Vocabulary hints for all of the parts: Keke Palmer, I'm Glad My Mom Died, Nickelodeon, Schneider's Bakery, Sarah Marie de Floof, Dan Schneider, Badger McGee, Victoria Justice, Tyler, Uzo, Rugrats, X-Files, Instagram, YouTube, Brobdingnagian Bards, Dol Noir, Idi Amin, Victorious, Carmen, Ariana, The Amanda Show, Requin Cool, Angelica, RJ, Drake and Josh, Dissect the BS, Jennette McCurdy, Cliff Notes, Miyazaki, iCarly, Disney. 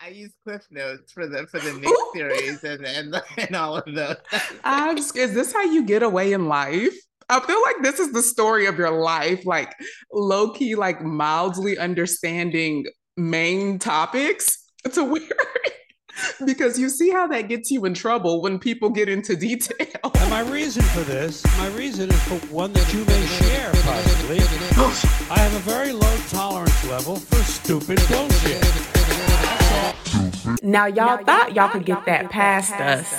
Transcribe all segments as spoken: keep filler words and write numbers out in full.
I use Cliff Notes for the for the Nick series and, and and all of those. I'm just, is this how you get away in life? I feel like this is the story of your life, like low key, like mildly understanding main topics. It's a weird because you see how that gets you in trouble when people get into detail. And my reason for this, my reason is for one that you may share possibly. I have a very low tolerance level for stupid bullshit. Now y'all thought y'all could get that past us.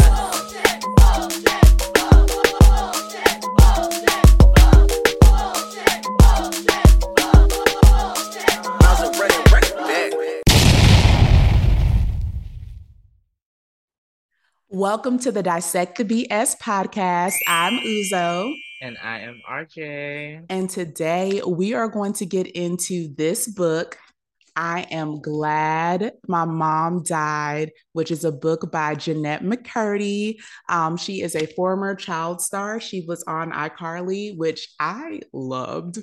Welcome to the Dissect the B S podcast. I'm Uzo. And I am R J. And today we are going to get into this book, I Am Glad My Mom Died, which is a book by Jennette McCurdy. Um, she is a former child star. She was on iCarly, which I loved.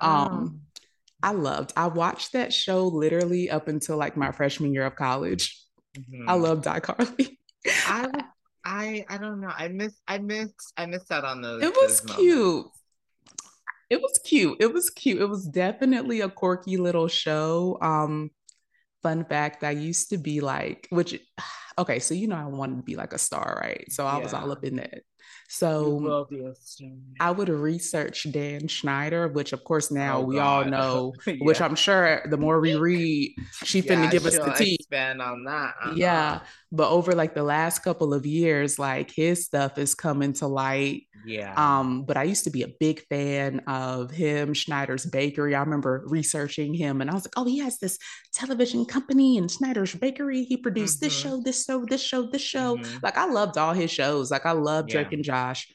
Um, oh. I loved. I watched that show literally up until like my freshman year of college. Mm-hmm. I loved iCarly. I, I I don't know. I miss I miss I missed out on those. It was those cute. Moments. It was cute. It was cute. It was definitely a quirky little show. Um, fun fact, I used to be like, which, okay, so you know I wanted to be like a star, right? So I yeah. was all up in that. So I would research Dan Schneider, which of course now oh, we God. all know, yeah. which I'm sure the more we read, she yeah, finna give us the tea. Expand on that. Uh-huh. Yeah. But over like the last couple of years, like his stuff is coming to light. Yeah. Um, but I used to be a big fan of him, Schneider's Bakery. I remember researching him and I was like, oh, he has this television company and Schneider's Bakery. He produced mm-hmm. this show, this show, this show, this show. Mm-hmm. Like I loved all his shows. Like I loved yeah. Drake and Josh,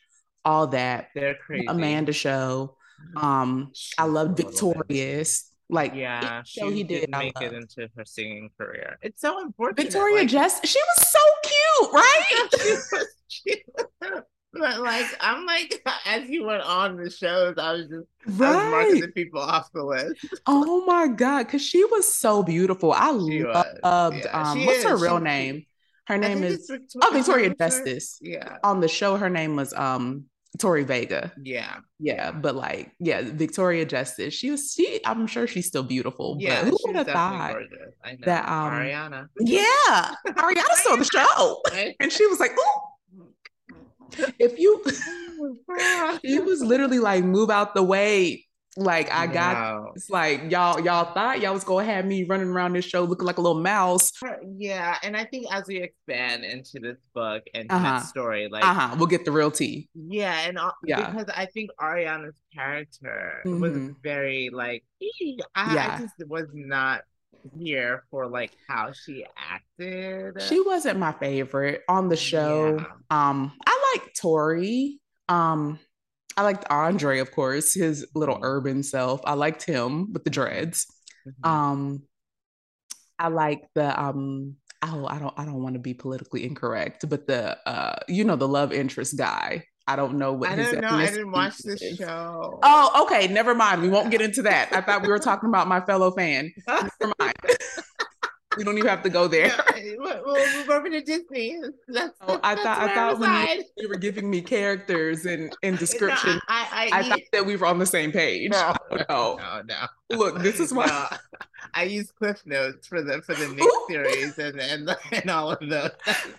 all that. They're crazy. Amanda Show. Um, I loved Victorious. Like yeah, she show he did make it into her singing career. It's so important. Victoria like, Justice, she was so cute, right? She was cute. But like, I'm like, as you went on the shows, I was just right. I was marking the people off the list. Oh my God, because she was so beautiful. I she loved. Yeah, um, what's is. her real she name? Cute. Her name is Victoria, oh, Victoria Justice. Yeah. On the show, her name was um Tori Vega. Yeah. Yeah. But like, yeah, Victoria Justice. She was she, I'm sure she's still beautiful. Yeah. But who would have thought gorgeous. I know. that um Ariana. Yeah. Ariana saw the show. And she was like, ooh. If you he was literally like, move out the way. Like I got no. it's like y'all y'all thought y'all was gonna have me running around this show looking like a little mouse. Yeah, and I think as we expand into this book and uh-huh. this story, like uh-huh. we'll get the real tea. Yeah, and uh, yeah. because I think Ariana's character mm-hmm. was very like I, yeah. I just was not here for like how she acted. She wasn't my favorite on the show. Yeah. Um, I like Tori. Um. I liked Andre, of course, his little urban self. I liked him with the dreads. Mm-hmm. Um, I like the um. Oh, I don't. I don't want to be politically incorrect, but the uh, you know, the love interest guy. I don't know what. I his don't know. I didn't watch this is. show. Oh, okay. Never mind. We won't get into that. I thought we were talking about my fellow fan. Never mind. We don't even have to go there. We'll move over to Disney. That's, oh, I that's thought I thought when you, you were giving me characters and, and descriptions, no, I, I, I, I thought that we were on the same page. No, no, no, no. Look, this is why no, I use Cliff Notes for the for the Nick series and, and and all of those.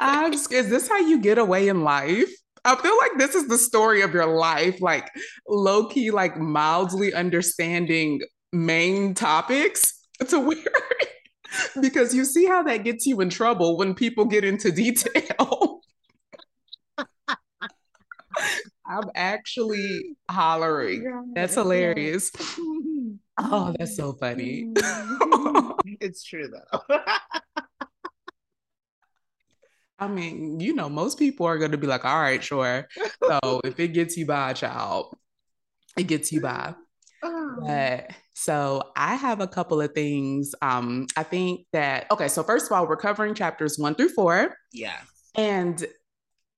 I'm just, is this how you get away in life? I feel like this is the story of your life, like low key, like mildly understanding main topics. It's a weird. Because you see how that gets you in trouble when people get into detail. I'm actually hollering. That's hilarious. Oh, that's so funny. It's true, though. I mean, you know, most people are going to be like, all right, sure. So if it gets you by, child, it gets you by. But so I have a couple of things. Um, I think that, okay, so first of all, we're covering chapters one through four. Yeah. And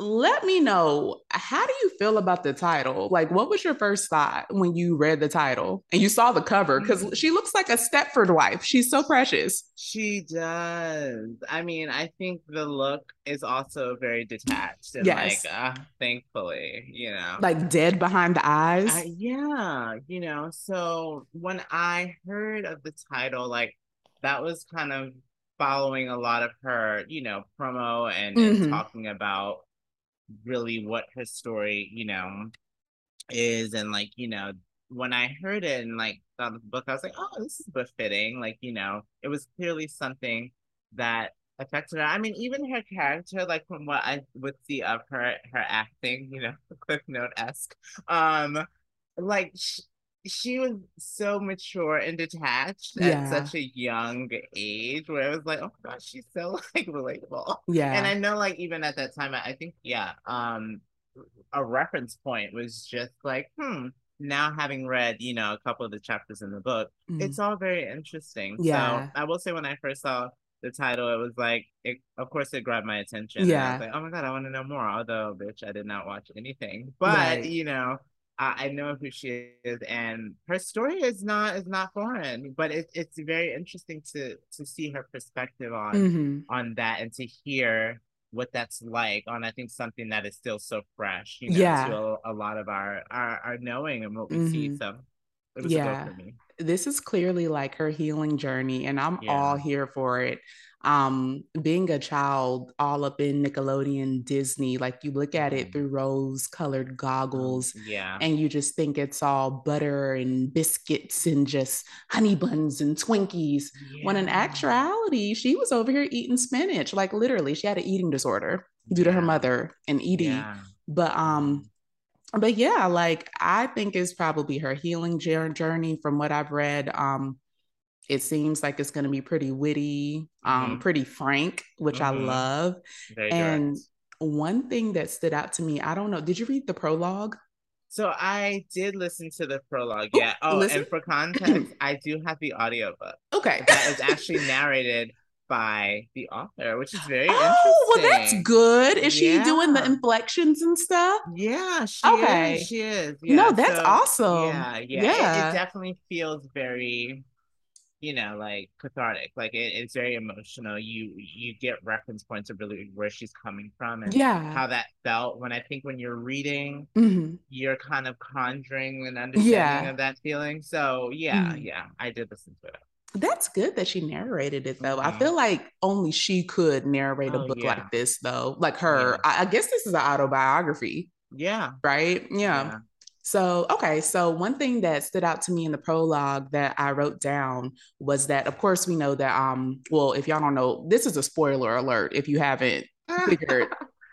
let me know, how do you feel about the title? Like, what was your first thought when you read the title and you saw the cover? Because she looks like a Stepford wife. She's so precious. She does. I mean, I think the look is also very detached. And yes. Like, uh, thankfully, you know. Like dead behind the eyes. Uh, yeah. You know, so when I heard of the title, like that was kind of following a lot of her, you know, promo and, mm-hmm. and talking about really what her story, you know, is. And like, you know, when I heard it and like thought of the book, I was like, oh, this is befitting. Like, you know, it was clearly something that affected her. I mean, even her character, like from what I would see of her, her acting, you know, Cliff Note-esque, um, like she, she was so mature and detached yeah. at such a young age, where I was like, oh my gosh, she's so like relatable. Yeah. And I know like even at that time, I think, yeah, um, a reference point was just like, hmm, now having read, you know, a couple of the chapters in the book, mm. it's all very interesting. Yeah. So I will say when I first saw the title, it was like, it, of course it grabbed my attention. Yeah. And I was like, oh my God, I want to know more. Although, bitch, I did not watch anything. But, right. you know, I know who she is, and her story is not is not foreign, but it, it's very interesting to to see her perspective on mm-hmm. on that and to hear what that's like on, I think, something that is still so fresh, you know, yeah. to a, a lot of our, our, our knowing and what we mm-hmm. see. So it was yeah. good for me. This is clearly like her healing journey, and I'm yeah. all here for it. Um, being a child all up in Nickelodeon, Disney, like you look at it through rose-colored goggles yeah. and you just think it's all butter and biscuits and just honey buns and Twinkies. Yeah. When in actuality, she was over here eating spinach. Like literally, she had an eating disorder due yeah. to her mother and E D. Yeah. But, um, but yeah, like I think it's probably her healing journey from what I've read. Um, It seems like it's going to be pretty witty, um, mm-hmm. pretty frank, which mm-hmm. I love. Very and direct. One thing that stood out to me, I don't know. Did you read the prologue? So I did listen to the prologue. Yeah. Ooh, oh, listen? And for context, I do have the audiobook. Okay. That is actually narrated by the author, which is very oh, interesting. Oh, well, that's good. Is yeah. she doing the inflections and stuff? Yeah, she okay. is. She is. Yeah, no, that's so, awesome. Yeah, yeah. yeah. It, it definitely feels very... you know, like cathartic, like it, it's very emotional. You you get reference points of really where she's coming from and yeah. how that felt. When I think when you're reading, mm-hmm. you're kind of conjuring an understanding yeah. of that feeling. So yeah, mm-hmm. yeah, I did listen to it. That's good that she narrated it though. Mm-hmm. I feel like only she could narrate a oh, book yeah. like this though. Like her, yeah. I, I guess this is an autobiography. Yeah. Right? Yeah. yeah. So, okay. So one thing that stood out to me in the prologue that I wrote down was that, of course, we know that, um, well, if y'all don't know, this is a spoiler alert. If you haven't figured,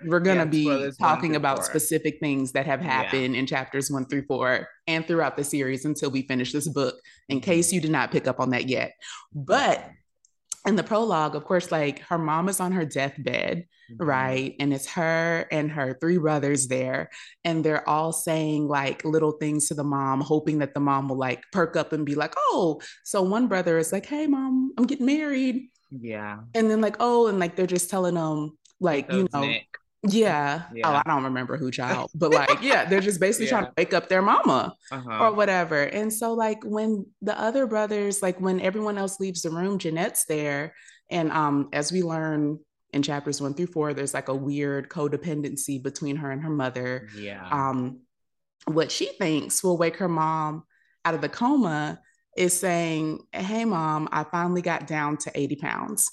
we're going to yeah, be well, talking about four. specific things that have happened yeah. in chapters one through four and throughout the series until we finish this book, in case you did not pick up on that yet. But in the prologue, of course, like her mom is on her deathbed, mm-hmm. right? And it's her and her three brothers there. And they're all saying like little things to the mom, hoping that the mom will like perk up and be like, oh, so one brother is like, hey, mom, I'm getting married. Yeah. And then like, oh, and like, they're just telling them like, you know, Nick. Yeah. yeah. Oh, I don't remember who child, but like, yeah, they're just basically yeah. trying to wake up their mama uh-huh. or whatever. And so like when the other brothers, like when everyone else leaves the room, Jennette's there. And um, as we learn in chapters one through four, there's like a weird codependency between her and her mother. Yeah. Um, what she thinks will wake her mom out of the coma is saying, hey mom, I finally got down to eighty pounds.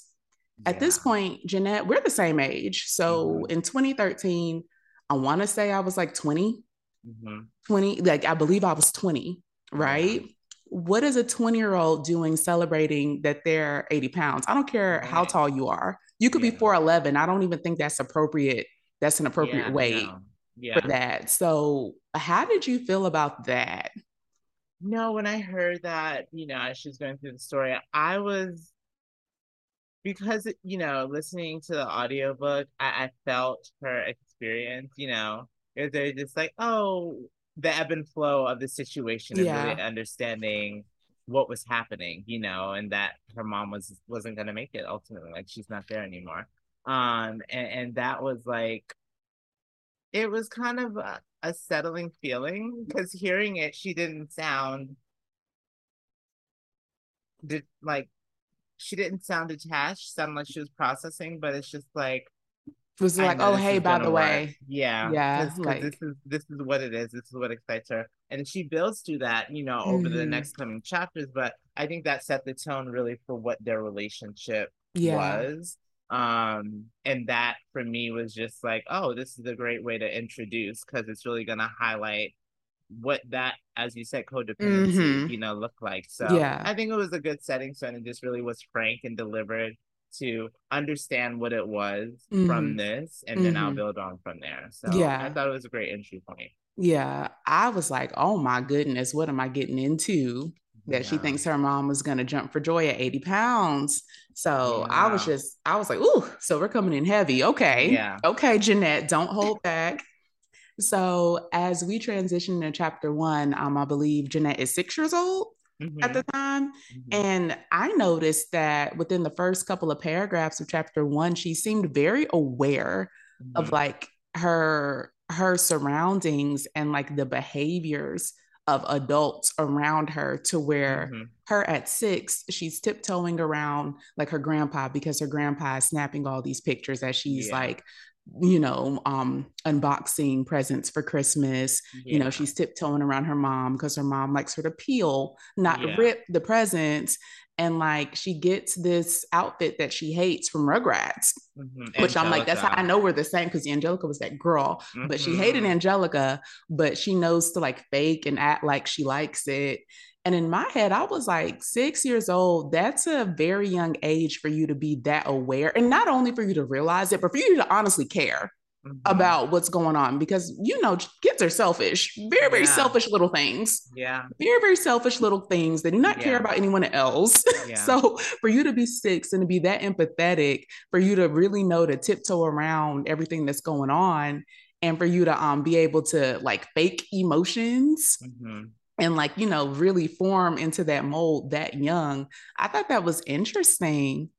At yeah. this point, Jennette, we're the same age. So mm-hmm. in twenty thirteen, I want to say I was like twenty, mm-hmm. twenty, like I believe I was twenty, right? Yeah. What is a twenty year old doing celebrating that they're eighty pounds? I don't care right. how tall you are. You could yeah. be four eleven. I don't even think that's appropriate. That's an appropriate yeah, weight no. yeah. for that. So how did you feel about that? No, when I heard that, you know, as she's going through the story, I was, because, you know, listening to the audiobook, I, I felt her experience, you know, they're just like, oh, the ebb and flow of the situation and yeah. really understanding what was happening, you know, and that her mom was, wasn't going to make it ultimately, like she's not there anymore. Um, and, and that was like, it was kind of a, a settling feeling, because hearing it, she didn't sound did, like she didn't sound detached. Sounded like she was processing, but it's just like, was like, oh hey, by the way, yeah, yeah, cause, like, cause this is this is what it is. This is what excites her, and she builds to that, you know, over mm-hmm. the next coming chapters. But I think that set the tone really for what their relationship yeah. was. Um, and that for me was just like, oh, this is a great way to introduce, because it's really going to highlight what that, as you said, codependency, mm-hmm. you know, looked like. So yeah. I think it was a good setting. So and it just really was frank and delivered to understand what it was mm-hmm. from this, and then mm-hmm. I'll build on from there. So yeah. I thought it was a great entry point. Yeah. I was like, oh my goodness, what am I getting into? That yeah. she thinks her mom was going to jump for joy at eighty pounds. So yeah. I was just, I was like, ooh, so we're coming in heavy. Okay. Yeah. Okay, Jennette, don't hold back. So as we transition to chapter one, um, I believe Jennette is six years old mm-hmm. at the time. Mm-hmm. And I noticed that within the first couple of paragraphs of chapter one, she seemed very aware mm-hmm. of like her, her surroundings and like the behaviors of adults around her, to where mm-hmm. her at six, she's tiptoeing around like her grandpa, because her grandpa is snapping all these pictures as she's yeah. like, you know, um, unboxing presents for Christmas. Yeah. You know, she's tiptoeing around her mom because her mom likes her to peel, not yeah. rip the presents. And like, she gets this outfit that she hates from Rugrats, mm-hmm. which I'm like, that's how I know we're the same, because Angelica was that girl, mm-hmm. but she hated Angelica, but she knows to like fake and act like she likes it. And in my head, I was like, six years old, that's a very young age for you to be that aware. And not only for you to realize it, but for you to honestly care mm-hmm. about what's going on, because, you know, kids are selfish, very, very yeah. selfish little things. Yeah. Very, very selfish little things. They do not yeah. care about anyone else. Yeah. So for you to be six and to be that empathetic, for you to really know to tiptoe around everything that's going on, and for you to um, be able to like fake emotions mm-hmm. and like, you know, really form into that mold that young. I thought that was interesting.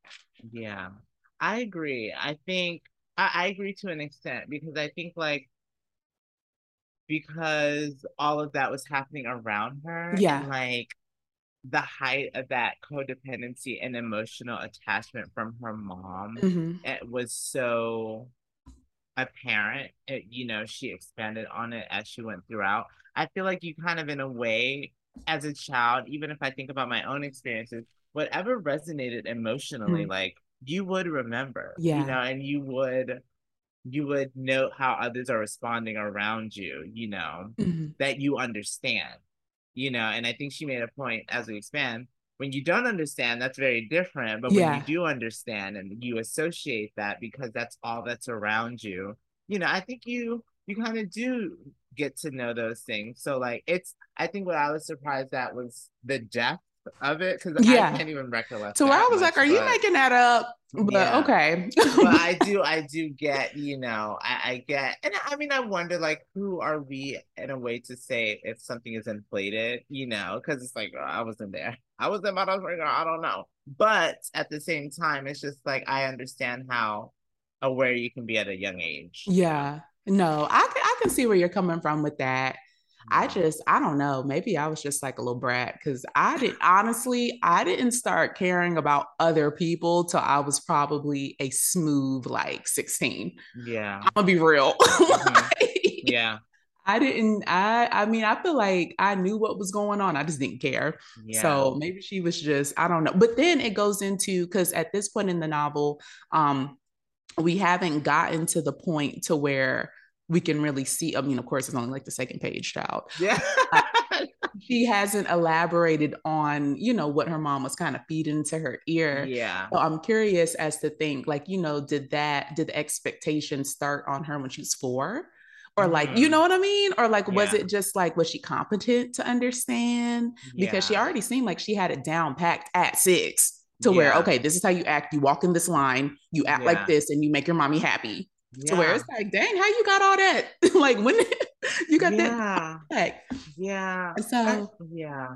Yeah, I agree. I think I, I agree to an extent, because I think like, because all of that was happening around her. Yeah. And, like the height of that codependency and emotional attachment from her mom, mm-hmm. it was so apparent. It, you know, she expanded on it as she went throughout. I feel like you kind of, in a way, as a child, even if I think about my own experiences, whatever resonated emotionally, mm-hmm. like you would remember, yeah. you know, and you would, you would note how others are responding around you, you know, mm-hmm. that you understand, you know. And I think she made a point, as we expand, when you don't understand, that's very different. But yeah. when you do understand and you associate that, because that's all that's around you, you know, I think you, you kind of do get to know those things. So like, it's, I think what I was surprised at was the depth of it, because yeah. I can't even recollect. So I was much, like, are you making that up? But yeah. okay. But I do, I do get, you know, I, I get, and I, I mean, I wonder like, who are we in a way to say if something is inflated, you know, because it's like, oh, I wasn't there. I wasn't, I was I don't know. But at the same time, it's just like, I understand how aware you can be at a young age. Yeah. No, I can, I can see where you're coming from with that. Yeah. I just, I don't know. Maybe I was just like a little brat, because I did, honestly, I didn't start caring about other people till I was probably a smooth, like sixteen. Yeah. I'm gonna be real. Mm-hmm. like, yeah. I didn't, I, I mean, I feel like I knew what was going on. I just didn't care. Yeah. So maybe she was just, I don't know. But then it goes into, because at this point in the novel, um, we haven't gotten to the point to where we can really see, I mean, of course, it's only like the second page, child. Yeah. uh, she hasn't elaborated on, you know, what her mom was kind of feeding to her ear. Yeah. So I'm curious as to think like, you know, did that, did the expectation start on her when she was four? Or like, mm-hmm. you know what I mean? Or like, was yeah. it just like, was she competent to understand? Because yeah. she already seemed like she had it down packed at six. To yeah. where, okay, this is how you act. You walk in this line, you act yeah. like this, and you make your mommy happy. Yeah. To where it's like, dang, how you got all that? like when you got yeah. that? Yeah. So that's, yeah,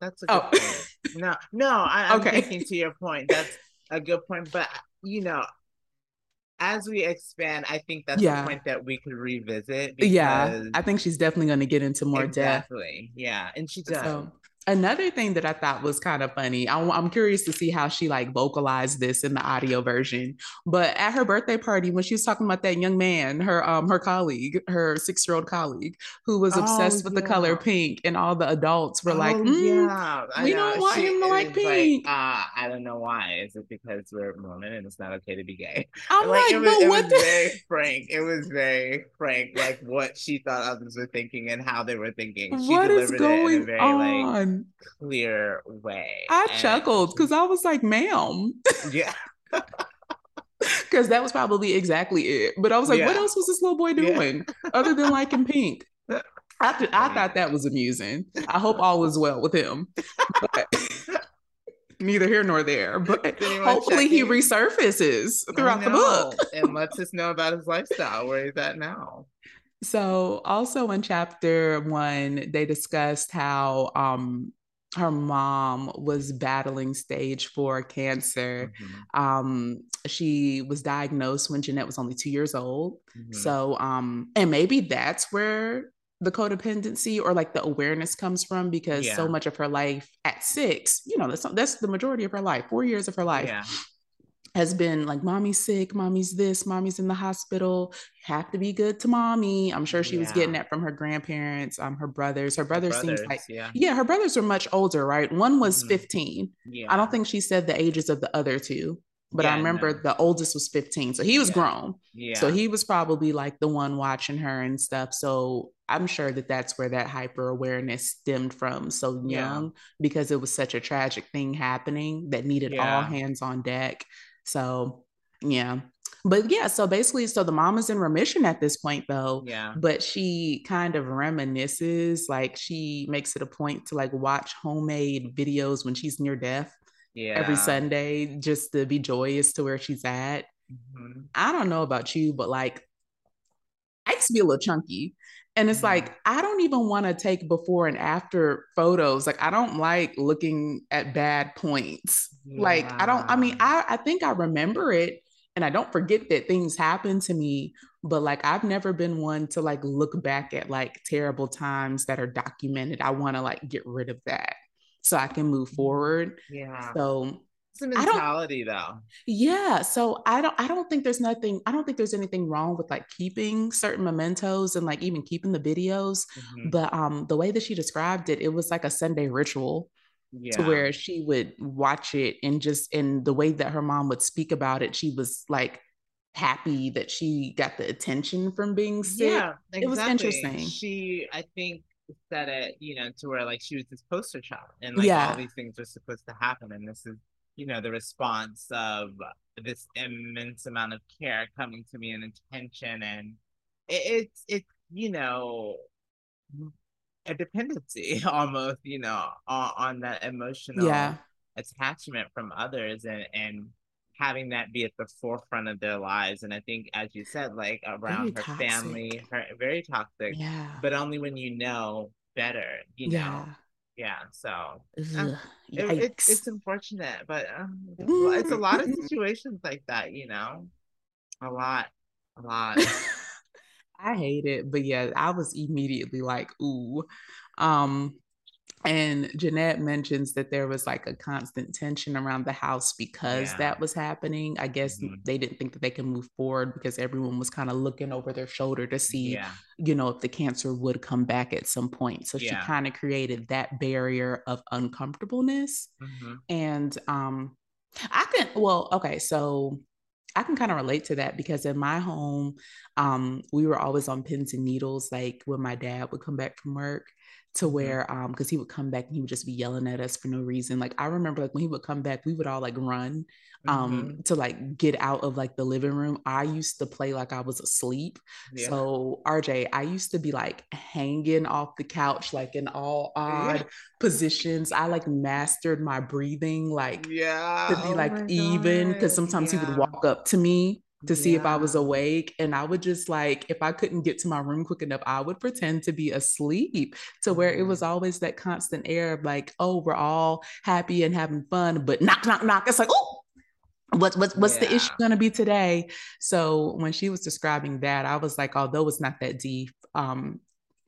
that's a good oh. point. No, no, I, I'm okay. thinking to your point. That's a good point. But you know, as we expand, I think that's yeah. the point that we could revisit. Because... Yeah, I think she's definitely going to get into more exactly. depth. Yeah, and she does. So, another thing that I thought was kind of funny, I, I'm curious to see how she like vocalized this in the audio version, but at her birthday party, when she was talking about that young man, her um her colleague, her six-year-old colleague, who was obsessed oh, with yeah. the color pink, and all the adults were oh, like, mm, yeah, I we know. don't want she him to like pink. Like, uh, I don't know why. Is it because we're Mormon and it's not okay to be gay? I'm like, like it was, but it what was the- very frank. It was very frank, like what she thought others were thinking and how they were thinking. She what delivered is going it in a very, on? Like, clear way. I and- chuckled because I was like, ma'am. Yeah. Because that was probably exactly it. But I was like, yeah. what else was this little boy doing yeah. other than liking pink? I, th- I thought that was amusing. I hope all was well with him. But neither here nor there. But hopefully he resurfaces throughout the book. And lets us know about his lifestyle. Where he's at now. So also in chapter one, they discussed how um, her mom was battling stage four cancer. Mm-hmm. Um, she was diagnosed when Jennette was only two years old. Mm-hmm. So, um, and maybe that's where the codependency or like the awareness comes from, because yeah. so much of her life at six, you know, that's, that's the majority of her life, four years of her life. Yeah. has been like, mommy's sick, mommy's this, mommy's in the hospital, have to be good to mommy. I'm sure she yeah. was getting that from her grandparents, um, her brothers. Her brothers, her brothers seems like, yeah. yeah, her brothers were much older, right? One was mm-hmm. fifteen. Yeah. I don't think she said the ages of the other two, but yeah, I remember no. the oldest was fifteen. So he was yeah. grown. Yeah. So he was probably like the one watching her and stuff. So I'm sure that that's where that hyper awareness stemmed from so young, yeah. because it was such a tragic thing happening that needed yeah. all hands on deck. So, yeah. But yeah, so basically, so the mom is in remission at this point, though. Yeah. But she kind of reminisces, like she makes it a point to like watch homemade videos when she's near death yeah. every Sunday, just to be joyous to where she's at. Mm-hmm. I don't know about you, but like, I used to be a little chunky. And it's mm-hmm. like, I don't even want to take before and after photos. Like, I don't like looking at bad points. Yeah. Like, I don't, I mean, I, I think I remember it and I don't forget that things happen to me, but like, I've never been one to like look back at like terrible times that are documented. I want to like get rid of that so I can move forward. Yeah. So it's a mentality though. Yeah. So I don't, I don't think there's nothing, I don't think there's anything wrong with like keeping certain mementos and like even keeping the videos. Mm-hmm. But um, the way that she described it, it was like a Sunday ritual yeah. to where she would watch it, and just in the way that her mom would speak about it, she was like happy that she got the attention from being sick. Yeah, exactly. It was interesting. She, I think, said it, you know, to where like she was this poster child and like yeah. all these things were supposed to happen. And this is, you know, the response of this immense amount of care coming to me and attention, and it, it's, it's, you know, a dependency almost, you know, on, on that emotional yeah. attachment from others, and, and having that be at the forefront of their lives. And I think, as you said, like around very her toxic. family, her very toxic, yeah. but only when you know better, you yeah. know. Yeah, so um, it, it, it's unfortunate, but um, it's a lot of situations like that, you know, a lot, a lot. I hate it, but yeah, I was immediately like, ooh. Um, and Jennette mentions that there was like a constant tension around the house because yeah. that was happening. I guess mm-hmm. they didn't think that they could move forward because everyone was kind of looking over their shoulder to see, yeah. you know, if the cancer would come back at some point. So yeah. she kind of created that barrier of uncomfortableness. Mm-hmm. And um, I can, well, okay, so I can kind of relate to that because in my home, um, we were always on pins and needles, like when my dad would come back from work. To where, um, because he would come back and he would just be yelling at us for no reason. Like, I remember, like, when he would come back, we would all like run, um, mm-hmm. to like get out of like the living room. I used to play like I was asleep. Yeah. So, R J, I used to be like hanging off the couch, like in all odd yeah. positions. I like mastered my breathing, like, yeah. to be oh like even, because sometimes yeah. he would walk up to me to see yeah. if I was awake. And I would just like, if I couldn't get to my room quick enough, I would pretend to be asleep, to where it was always that constant air of like, oh, we're all happy and having fun, but knock, knock, knock. It's like, oh, What's what's what's yeah. the issue going to be today? So when she was describing that, I was like, although it's not that deep, um,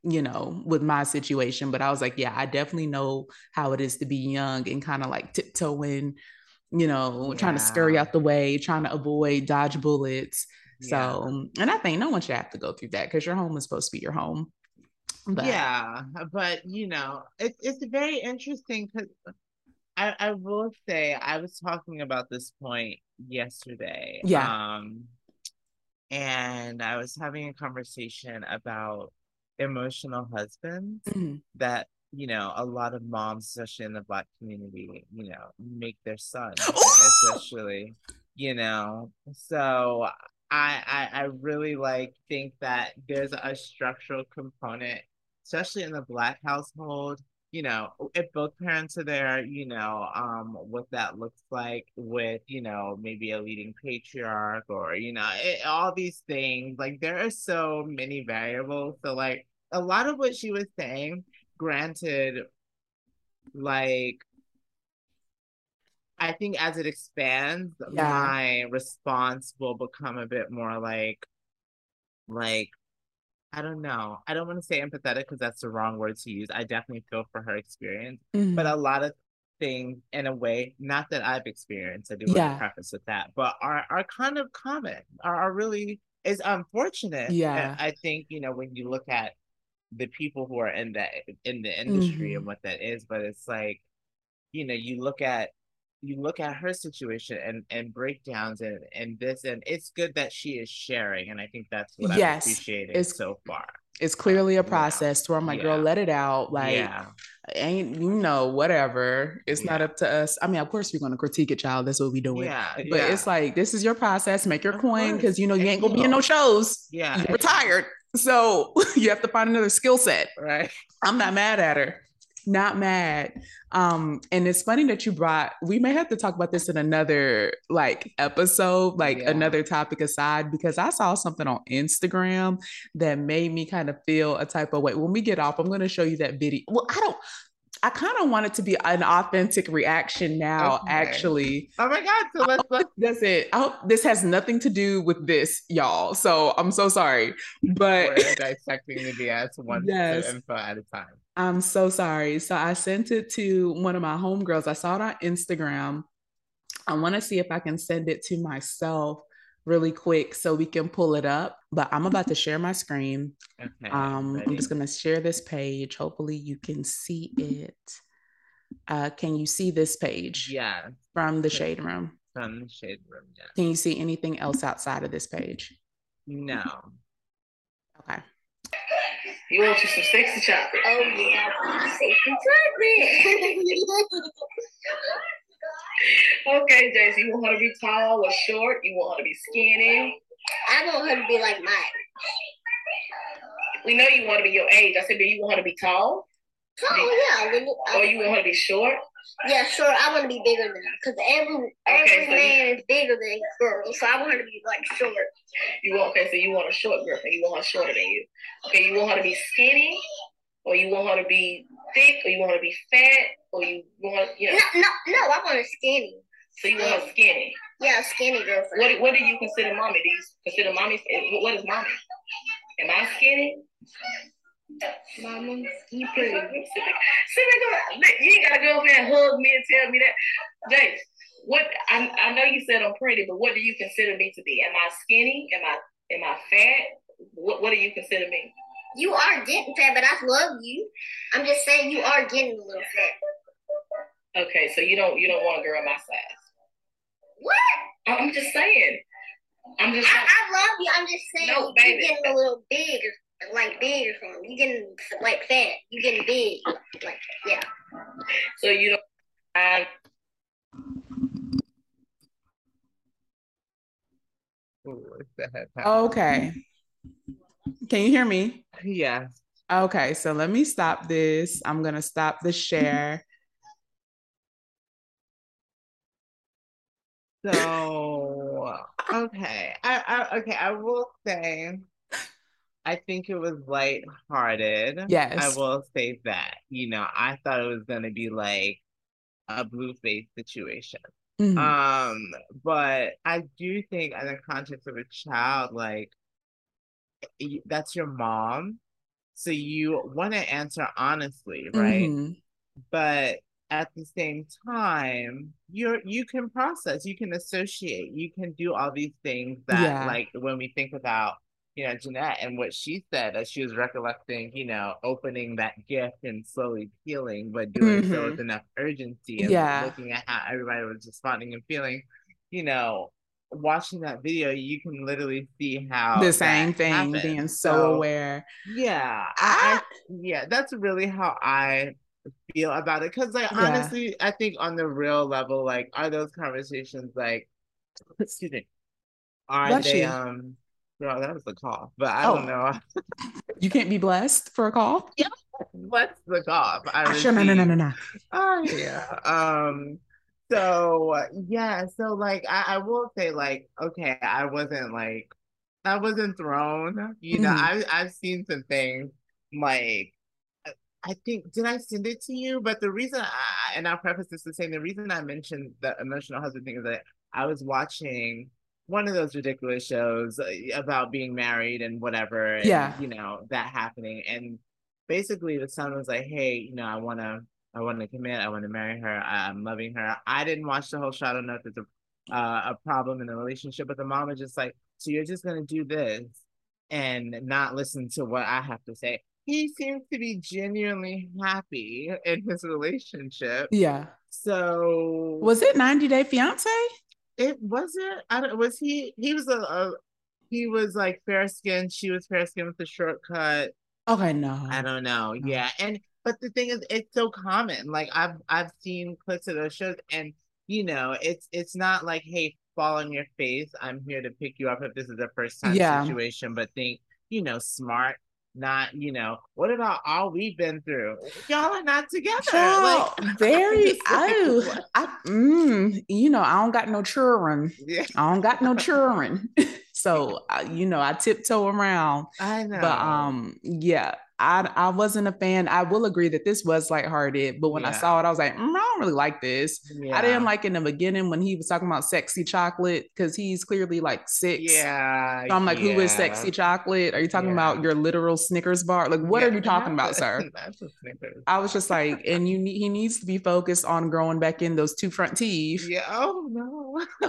you know, with my situation, but I was like, yeah, I definitely know how it is to be young and kind of like tiptoeing, you know, yeah. trying to scurry out the way, trying to avoid, dodge bullets. Yeah. So, and I think no one should have to go through that because your home is supposed to be your home. But. Yeah, but you know, it, it's very interesting because I, I will say I was talking about this point yesterday. Yeah. Um, and I was having a conversation about emotional husbands mm-hmm. that, you know, a lot of moms, especially in the Black community, you know, make their sons, especially, you know. So I, I I really like think that there's a structural component, especially in the Black household. You know, if both parents are there, you know, um, what that looks like with, you know, maybe a leading patriarch or, you know, it, all these things. Like, there are so many variables. So, like, a lot of what she was saying, granted, like, I think as it expands, yeah. my response will become a bit more like, like, I don't know. I don't want to say empathetic because that's the wrong word to use. I definitely feel for her experience. Mm-hmm. But a lot of things in a way, not that I've experienced, I do want yeah. to preface with that, but are, are kind of common, are, are really, it's unfortunate. Yeah. I think, you know, when you look at the people who are in that, in the industry mm-hmm. and what that is, but it's like, you know, you look at, you look at her situation and, and breakdowns and, and this, and it's good that she is sharing. And I think that's what yes, I appreciated so far. It's clearly a process yeah. where I'm like, yeah. girl, let it out. Like, yeah. ain't, you know, whatever. It's yeah. not up to us. I mean, of course we're going to critique it, child. That's what we doing. Yeah. But yeah. it's like, this is your process. Make your of coin. Course. Cause you know, you and ain't going to be in no shows. Yeah. You're retired. So you have to find another skill set. Right. I'm not mad at her. Not mad. Um, and it's funny that you brought, we may have to talk about this in another like episode, like yeah. another topic aside, because I saw something on Instagram that made me kind of feel a type of way. When we get off, I'm going to show you that video. Well, I don't, I kind of want it to be an authentic reaction now, okay. actually. Oh my God. So let's, let's- that's it. I hope this has nothing to do with this, y'all. So I'm so sorry, but we're dissecting the B S one yes. info at a time. I'm so sorry. So I sent it to one of my homegirls. I saw it on Instagram. I want to see if I can send it to myself really quick so we can pull it up, but I'm about to share my screen. Okay, um, I'm just going to share this page. Hopefully you can see it. Uh, can you see this page? Yeah. From the shade room. From the shade room, yeah. Can you see anything else outside of this page? No. Okay. You want you some sexy chocolate? Oh yeah, I want sexy chocolate. Okay, Jaycee, you want her to be tall or short? You want her to be skinny? I want her to be like mine. We know you want to be your age. I said, do you want her to be tall? Tall, oh, yeah. Or you want her to be short? Yeah, sure. I want to be bigger than her because every every okay, so man you, is bigger than girls, so I want her to be like short. You want okay, so you want a short girl, and you want her shorter than you. Okay, you want her to be skinny, or you want her to be thick, or you want her to be fat, or you want you know. No, no, no. I want her skinny. So you want her skinny? Yeah, skinny girl. What What do you consider mommy? Do you consider mommy? What is mommy? Am I skinny? Mama, you pretty. See, you ain't gotta go over there and hug me and tell me that. Jace, what I I know you said I'm pretty, but what do you consider me to be? Am I skinny? Am I am I fat? What what do you consider me? You are getting fat, but I love you. I'm just saying you are getting a little fat. Okay, so you don't you don't want a girl my size. What? I'm just saying. I'm just. I, I love you. I'm just saying no, you're getting a little bigger. Like big or something. You getting like fat. You getting big. Like yeah. So you don't. I... Okay. Can you hear me? Yeah. Okay. So let me stop this. I'm gonna stop the share. So okay. I, I okay. I will say. I think it was lighthearted. Yes. I will say that. You know, I thought it was going to be like a Blueface situation. Mm-hmm. Um, but I do think in the context of a child, like, that's your mom, so you want to answer honestly, right? Mm-hmm. But at the same time, you're you can process, you can associate, you can do all these things that, yeah. like, when we think about, you know, Jennette and what she said as she was recollecting, you know, opening that gift and slowly peeling, but doing mm-hmm. so with enough urgency and yeah. looking at how everybody was responding and feeling, you know, watching that video, you can literally see how the same thing happened. Being so, so aware. Yeah. I, I, yeah. That's really how I feel about it. Cause like, yeah. honestly, I think on the real level, like, are those conversations like, excuse me, are Bless they, you. um, Girl, that was a cough, but I oh. don't know. You can't be blessed for a cough? Yeah, blessed the cough. I sure, no, no, no, no, no. Oh, yeah. Um, so, yeah, so, like, I, I will say, like, okay, I wasn't, like, I wasn't thrown. You know, mm. I, I've seen some things, like, I think, did I send it to you? But the reason, I, and I'll preface this to saying, the reason I mentioned the emotional husband thing is that I was watching one of those ridiculous shows about being married and whatever, and, yeah, you know, that happening. And basically the son was like, hey, you know, I want to, I want to commit. I want to marry her. I'm loving her. I didn't watch the whole show. I don't know if there's a, uh, a problem in the relationship, but the mom was just like, so you're just going to do this and not listen to what I have to say. He seems to be genuinely happy in his relationship. Yeah. So. Was it ninety day fiance? It wasn't. I don't. Was he? He was a. a he was like fair skinned. She was fair skinned with the shortcut. Okay, no. I don't know. No. Yeah, and but the thing is, it's so common. Like I've I've seen clips of those shows, and you know, it's it's not like, hey, fall on your face, I'm here to pick you up if this is a first time yeah. situation. But think, you know, smart. Not, you know, what about all we've been through? Y'all are not together. Child, like very, oh, like, I, mm, you know, I don't got no children. Yeah. I don't got no children. So, I, you know, I tiptoe around. I know. But, um, yeah, I, I wasn't a fan. I will agree that this was lighthearted, but when yeah. I saw it, I was like, mm, I don't really like this. Yeah. I didn't like in the beginning when he was talking about sexy chocolate, because he's clearly like six. Yeah. So I'm like, yeah. who is sexy chocolate? Are you talking yeah. about your literal Snickers bar? Like, what yeah, are you talking about, a, sir? That's a Snickers. I was just like, and you need, he needs to be focused on growing back in those two front teeth. Yeah. Oh no.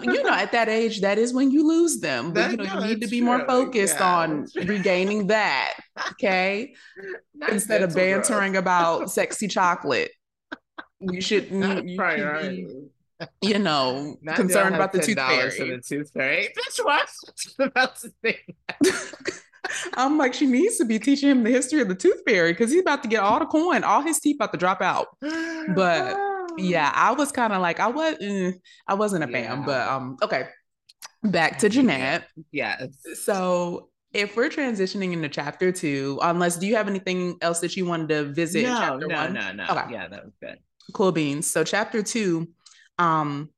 You know, at that age, that is when you lose them. But, that, you know, no, you need to be true. more focused yeah, on regaining that. Okay. Not instead of bantering gross. about sexy chocolate, you should, Not you, priority. Should be, you know, Not concerned about the tooth fairy. The tooth fairy. Bitch, what? I'm about to say that. I'm like, she needs to be teaching him the history of the tooth fairy, because he's about to get all the coin, all his teeth about to drop out. But yeah, I was kind of like, I was, mm, I wasn't a fan, yeah. but um, okay, back to Jennette. Yes. So. If we're transitioning into chapter two, unless, do you have anything else that you wanted to visit? No, in chapter no, one? no, no. Okay. Yeah, that was good. Cool beans. So chapter two, um,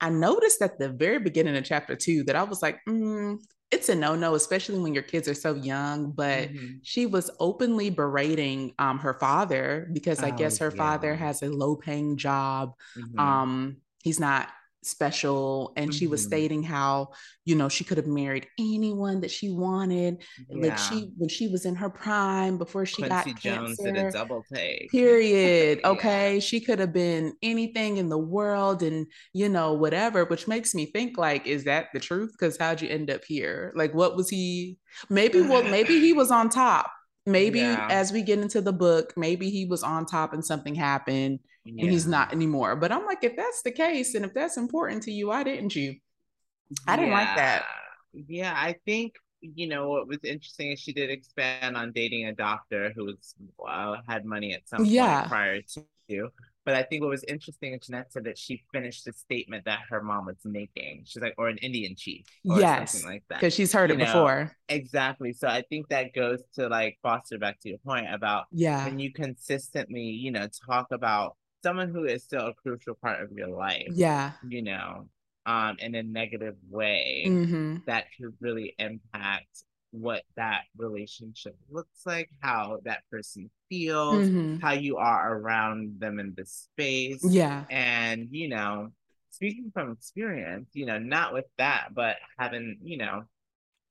I noticed at the very beginning of chapter two that I was like, mm, it's a no-no, especially when your kids are so young, but mm-hmm. she was openly berating um, her father, because I oh, guess her yeah. father has a low-paying job. Mm-hmm. Um, he's not special, and mm-hmm. she was stating how, you know, she could have married anyone that she wanted, yeah. like she when she was in her prime before she Quincy got Jones cancer, did a double take period yeah. okay, she could have been anything in the world, and you know, whatever, which makes me think, like, is that the truth? Because how'd you end up here? Like, what was he maybe well maybe he was on top maybe yeah. as we get into the book, maybe he was on top and something happened. Yeah. And he's not anymore. But I'm like, if that's the case, and if that's important to you, why didn't you? I didn't yeah. like that. Yeah, I think, you know, what was interesting is she did expand on dating a doctor who was uh, had money at some yeah. point prior to. But I think what was interesting is Jennette said that she finished the statement that her mom was making. She's like, or an Indian chief. Or yes. something like that. Because she's heard you it know? before. Exactly. So I think that goes to, like, foster back to your point about yeah. when you consistently, you know, talk about someone who is still a crucial part of your life, yeah, you know, um, in a negative way, mm-hmm. that could really impact what that relationship looks like, how that person feels, mm-hmm. how you are around them in the space, yeah, and you know, speaking from experience, you know, not with that, but having, you know,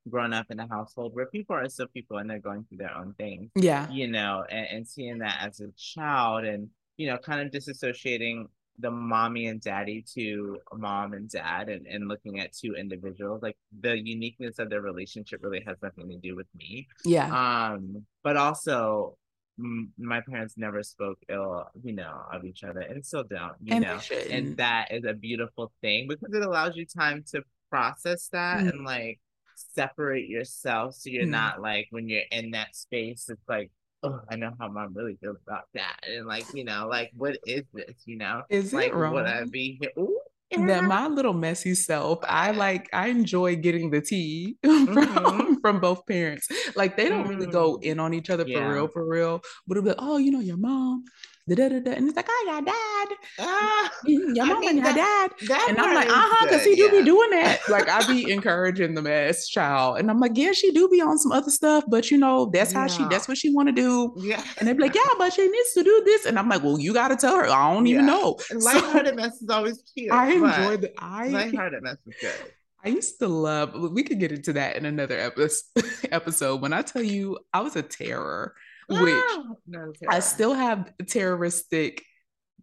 grown up in a household where people are still people and they're going through their own things. Yeah. You know, and, and seeing that as a child and, you know, kind of disassociating the mommy and daddy to mom and dad and, and looking at two individuals, like the uniqueness of their relationship really has nothing to do with me. Yeah. Um, but also m- my parents never spoke ill, you know, of each other and still don't, you and know, and that is a beautiful thing because it allows you time to process that mm. and like separate yourself. So you're mm. not like, when you're in that space, it's like, oh, I know how mom really feels about that. And like, you know, like, what is this? You know, is like, it wrong? Would I be here? Ooh, yeah. That my little messy self, I like, I enjoy getting the tea from, mm-hmm. from both parents. Like, they don't mm-hmm. really go in on each other for yeah. real, for real. But it'll be like, oh, you know, your mom, da, da, da, da. And it's like, oh, your dad, uh, your mom I mean, and your dad. That and I'm like, uh-huh, because he do yeah. be doing that. Like, I be encouraging the mess child. And I'm like, yeah, she do be on some other stuff, but you know, that's how yeah. she, that's what she want to do. Yeah. And they be like, yeah, but she needs to do this. And I'm like, well, you got to tell her. I don't yeah. even know. Lighthearted so, mess is always cute. I enjoy the, I. Lighthearted mess is good. I used to love, we could get into that in another episode. When I tell you, I was a terror. Which no, I still have terroristic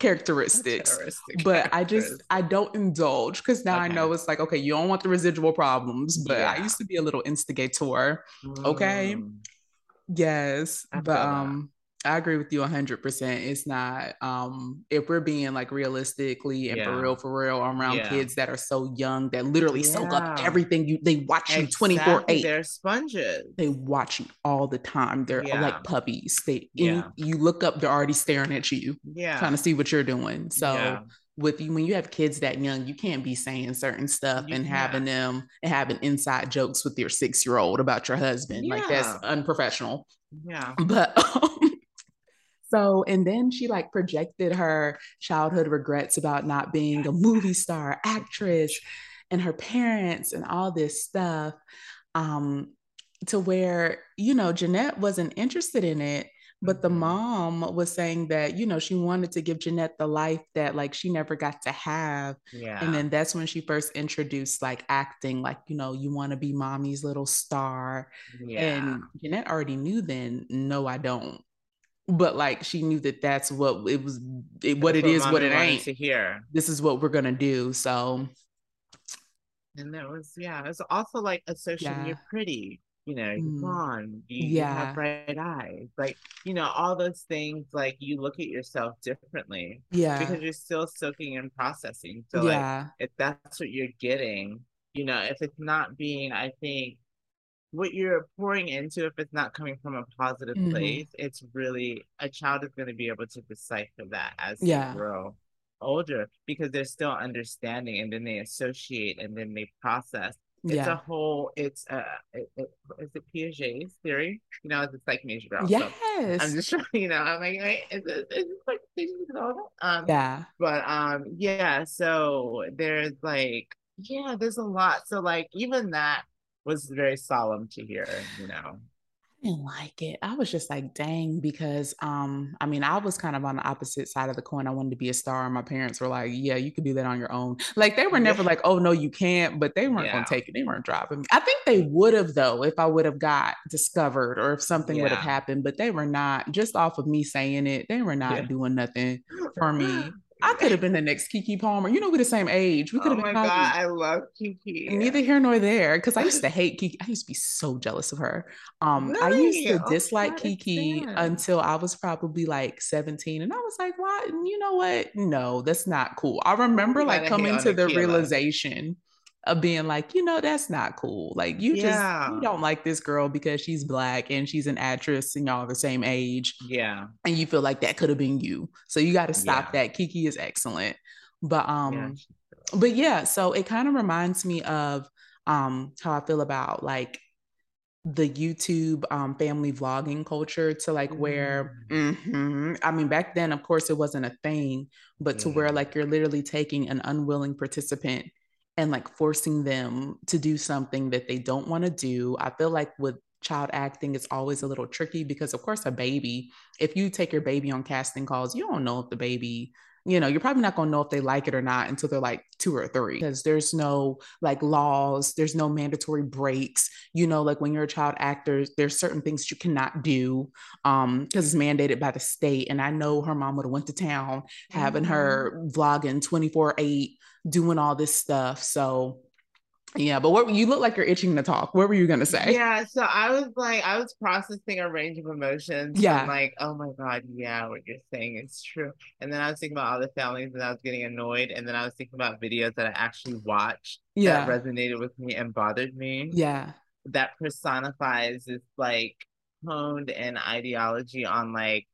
characteristics, terroristic but I just, I don't indulge because now okay. I know it's like, okay, you don't want the residual problems, but yeah. I used to be a little instigator. Mm. Okay. Yes. I but um, I agree with you one hundred percent. It's not, um, if we're being like realistically and yeah. for real, for real around yeah. kids that are so young that literally yeah. soak up everything. You They watch exactly. you twenty-four eight. They're sponges. They watch you all the time. They're yeah. like puppies. They yeah. you, you look up, they're already staring at you, yeah. trying to see what you're doing. So yeah. with you, when you have kids that young, you can't be saying certain stuff you and can. having them and having inside jokes with your six-year-old about your husband. Yeah. Like, that's unprofessional. Yeah. But... Um, So, and then she like projected her childhood regrets about not being a movie star, actress, and her parents and all this stuff, um, to where, you know, Jennette wasn't interested in it, but mm-hmm. the mom was saying that, you know, she wanted to give Jennette the life that like she never got to have. Yeah. And then that's when she first introduced like acting, like, you know, you want to be mommy's little star. Yeah. And Jennette already knew then, no, I don't. But like she knew that that's what it was, it, what it is, what it ain't. To hear. This is what we're gonna do. So, and that was yeah. It's also like associating yeah. you're pretty, you know, you're mm. blonde, you, yeah. you have bright eyes, like you know, all those things. Like you look at yourself differently, yeah, because you're still soaking and processing. So yeah. like if that's what you're getting, you know, if it's not being, I think. What you're pouring into, if it's not coming from a positive mm-hmm. place, it's really, a child is going to be able to decipher that as yeah. they grow older because they're still understanding and then they associate and then they process. It's yeah. a whole, it's a, it, it, is it Piaget's theory? You know, it's like major girl. Yes. So I'm just trying, you know, I'm like, wait, is it, is it like, um, yeah. But um, yeah, so there's like, yeah, there's a lot. So like, even that, was very solemn to hear, you know. I didn't like it. I was just like, dang, because um, I mean, I was kind of on the opposite side of the coin. I wanted to be a star, and my parents were like, yeah, you can do that on your own. Like they were never like, oh no, you can't, but they weren't yeah. gonna take it, they weren't dropping me. I think they would have though, if I would have got discovered or if something yeah. would have happened, but they were not, just off of me saying it, they were not yeah. doing nothing for me. I could have been the next Keke Palmer. You know, we're the same age. We could have oh been. Oh my God, I love Keke. Neither here nor there, because I used to hate Keke. I used to be so jealous of her. Um, really? I used to oh, dislike God, Keke until I was probably like seventeen, and I was like, "Why? You know what? No, that's not cool." I remember like coming to the realization of being like, you know, that's not cool. Like you yeah. just, you don't like this girl because she's black and she's an actress and y'all are the same age. Yeah. And you feel like that could have been you. So you got to stop yeah. that. Keke is excellent. But, um, yeah. but yeah, so it kind of reminds me of, um, how I feel about like the YouTube, um, family vlogging culture to like where, mm-hmm, I mean, back then, of course it wasn't a thing, but to mm-hmm. where like, you're literally taking an unwilling participant and like forcing them to do something that they don't want to do. I feel like with child acting, it's always a little tricky because of course a baby, if you take your baby on casting calls, you don't know if the baby you know, you're probably not going to know if they like it or not until they're like two or three, because there's no like laws, there's no mandatory breaks. You know, like when you're a child actor, there's certain things you cannot do um, because it's mandated by the state. And I know her mom would have went to town having mm-hmm. her vlogging twenty-four eight, doing all this stuff. So yeah, but what you look like you're itching to talk. What were you gonna say? Yeah, so I was like, I was processing a range of emotions. Yeah, I'm like, oh my god, yeah, what you're saying is true. And then I was thinking about other families, and I was getting annoyed. And then I was thinking about videos that I actually watched yeah. that resonated with me and bothered me. Yeah, that personifies this like honed-in ideology on like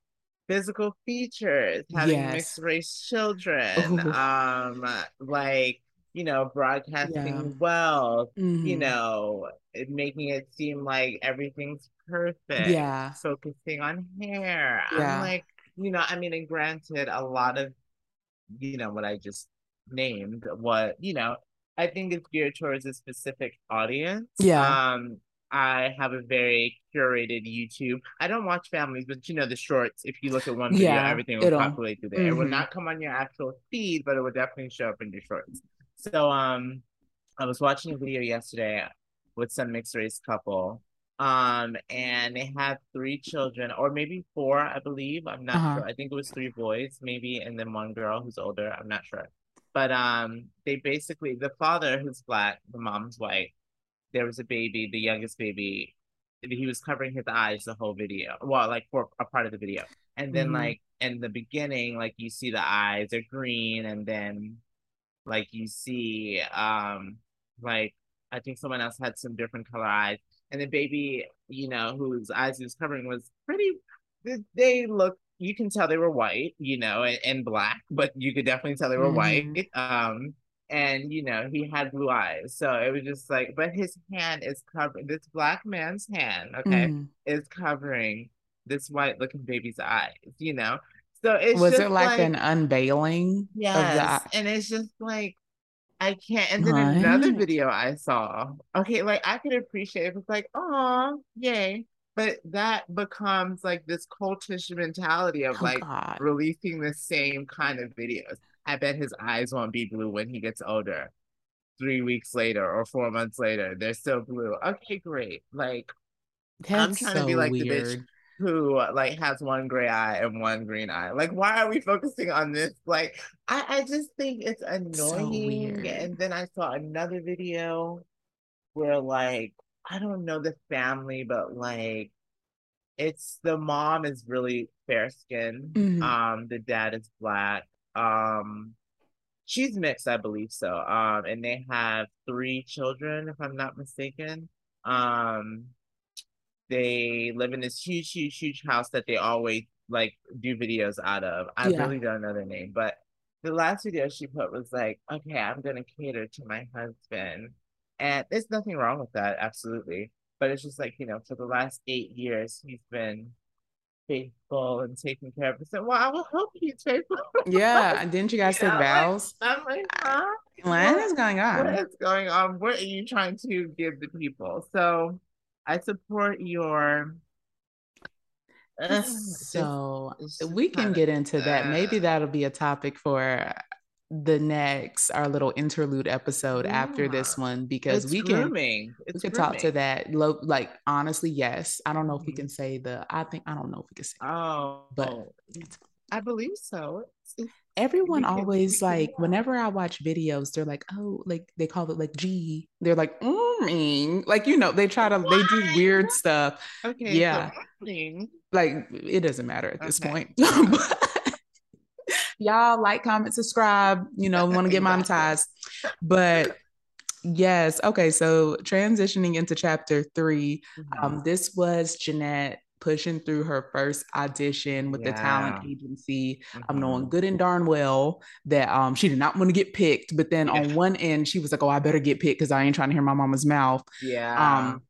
physical features, having yes. mixed race children, Ooh. um, like. you know, broadcasting yeah. wealth, mm-hmm. you know, it, making it seem like everything's perfect, yeah. focusing on hair. Yeah. I'm like, you know, I mean, and granted, a lot of, you know, what I just named, what, you know, I think it's geared towards a specific audience. Yeah. Um, I have a very curated YouTube. I don't watch families, but you know, the shorts, if you look at one video, yeah, everything will populate through there. Mm-hmm. It will not come on your actual feed, but it will definitely show up in your shorts. So um, I was watching a video yesterday with some mixed race couple, um, and they had three children, or maybe four, I believe. I'm not uh-huh. sure. I think it was three boys, maybe, and then one girl who's older. I'm not sure. But um, they basically, the father who's black, the mom's white. There was a baby, the youngest baby. He was covering his eyes the whole video. Well, like for a part of the video, and then mm-hmm. like in the beginning, like you see the eyes are green, and then. Like you see, um, like I think someone else had some different color eyes, and the baby, you know, whose eyes he was covering was pretty. They look, you can tell they were white, you know, and, and black, but you could definitely tell they were mm-hmm. white. Um, and you know, he had blue eyes, so it was just like, but his hand is covering this black man's hand, okay, mm-hmm. is covering this white-looking baby's eyes, you know. So it's was just there like, like an unveiling? Yes, of the... and it's just like I can't. And then right. another video I saw. Okay, like I could appreciate it. It's like, oh, yay! But that becomes like this cultish mentality of oh, like God. Releasing the same kind of videos. I bet his eyes won't be blue when he gets older. Three weeks later or four months later, they're still blue. Okay, great. Like That's I'm trying so to be like weird. The bitch. Who like has one gray eye and one green eye? Like, why are we focusing on this? Like, I, I just think it's annoying. So and then I saw another video where like I don't know the family, but like it's the mom is really fair skinned. Mm-hmm. Um, the dad is black. Um, she's mixed, I believe so. Um, and they have three children, if I'm not mistaken. Um. They live in this huge, huge, huge house that they always like do videos out of. I yeah. really don't know their name, but the last video she put was like, okay, I'm going to cater to my husband. And there's nothing wrong with that. Absolutely. But it's just like, you know, for the last eight years, he's been faithful and taking care of us. So, well, I will hope he's faithful. Yeah. Didn't you guys you take know, vows? Like, I'm like, huh? What is going on? What is going on? What are you trying to give the people? So, I support your. Uh, so just, just we can get into that. Uh, Maybe that'll be a topic for the next, our little interlude episode yeah. after this one, because it's we can, we can talk to that. Lo- like, honestly, yes. I don't know if we can say the, I think, I don't know if we can say Oh, that, but it's, I believe so. It's, it's, Everyone always like whenever I watch videos, they're like, oh, like they call it like G. They're like, mm-hmm. like you know, they try to Why? They do weird stuff. Okay, yeah, so like it doesn't matter at this okay. point. But y'all like, comment, subscribe. You know, want to get monetized, but. Yes. Okay. So transitioning into chapter three, mm-hmm. um, this was Jennette pushing through her first audition with yeah. the talent agency. Mm-hmm. I'm knowing good and darn well that um, she did not want to get picked, but then yeah. on one end, she was like, oh, I better get picked because I ain't trying to hear my mama's mouth. Yeah. Um,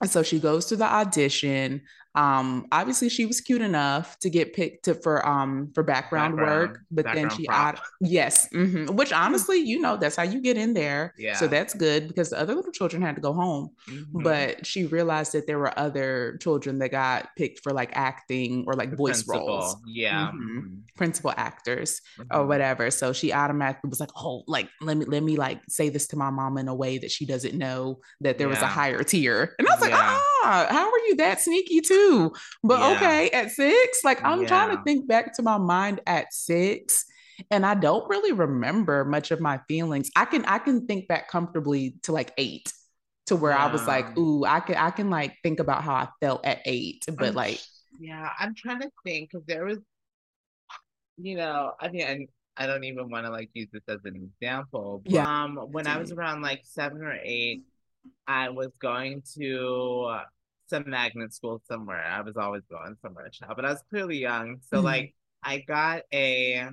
And so she goes to the audition. Um, obviously she was cute enough to get picked to, for, um, for background, background work, but background then she, I, yes. Mm-hmm. Which honestly, you know, that's how you get in there. Yeah. So that's good because the other little children had to go home, mm-hmm. but she realized that there were other children that got picked for like acting or like the voice principal. roles. Yeah. Mm-hmm. Mm-hmm. Principal actors mm-hmm. or whatever. So she automatically was like, oh, like, let me, let me like say this to my mom in a way that she doesn't know that there yeah. was a higher tier. And I was like, yeah. ah, how are you that sneaky too? But yeah. okay, at six, like I'm yeah. trying to think back to my mind at six, and I don't really remember much of my feelings. I can I can think back comfortably to like eight, to where yeah. I was like, ooh, I can I can like think about how I felt at eight, but I'm, like, yeah, I'm trying to think because there was, you know, I mean, I, I don't even want to like use this as an example. But, yeah, um, when I was around like seven or eight, I was going to. Some magnet school somewhere. I was always going somewhere, child, but I was clearly young. So mm-hmm. like I got a